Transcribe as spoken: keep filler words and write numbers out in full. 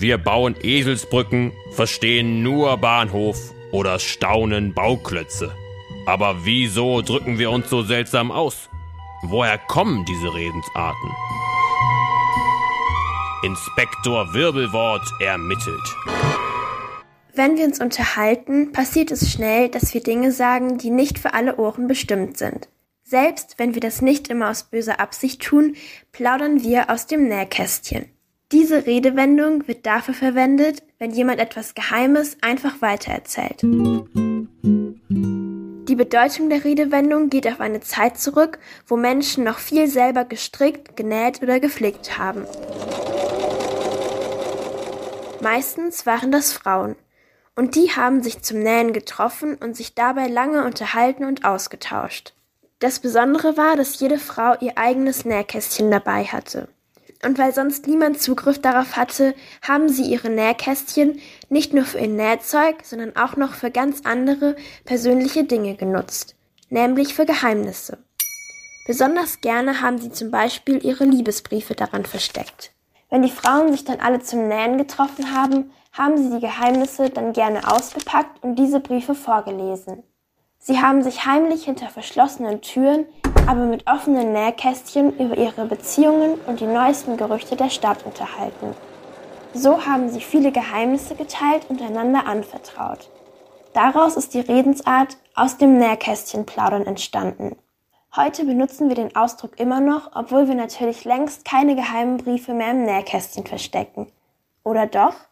Wir bauen Eselsbrücken, verstehen nur Bahnhof oder staunen Bauklötze. Aber wieso drücken wir uns so seltsam aus? Woher kommen diese Redensarten? Inspektor Wirbelwort ermittelt. Wenn wir uns unterhalten, passiert es schnell, dass wir Dinge sagen, die nicht für alle Ohren bestimmt sind. Selbst wenn wir das nicht immer aus böser Absicht tun, plaudern wir aus dem Nähkästchen. Diese Redewendung wird dafür verwendet, wenn jemand etwas Geheimes einfach weitererzählt. Die Bedeutung der Redewendung geht auf eine Zeit zurück, wo Menschen noch viel selber gestrickt, genäht oder geflickt haben. Meistens waren das Frauen. Und die haben sich zum Nähen getroffen und sich dabei lange unterhalten und ausgetauscht. Das Besondere war, dass jede Frau ihr eigenes Nähkästchen dabei hatte. Und weil sonst niemand Zugriff darauf hatte, haben sie ihre Nähkästchen nicht nur für ihr Nähzeug, sondern auch noch für ganz andere persönliche Dinge genutzt, nämlich für Geheimnisse. Besonders gerne haben sie zum Beispiel ihre Liebesbriefe daran versteckt. Wenn die Frauen sich dann alle zum Nähen getroffen haben, haben sie die Geheimnisse dann gerne ausgepackt und diese Briefe vorgelesen. Sie haben sich heimlich hinter verschlossenen Türen, aber mit offenen Nähkästchen über ihre Beziehungen und die neuesten Gerüchte der Stadt unterhalten. So haben sie viele Geheimnisse geteilt und einander anvertraut. Daraus ist die Redensart aus dem Nähkästchen plaudern entstanden. Heute benutzen wir den Ausdruck immer noch, obwohl wir natürlich längst keine geheimen Briefe mehr im Nähkästchen verstecken. Oder doch?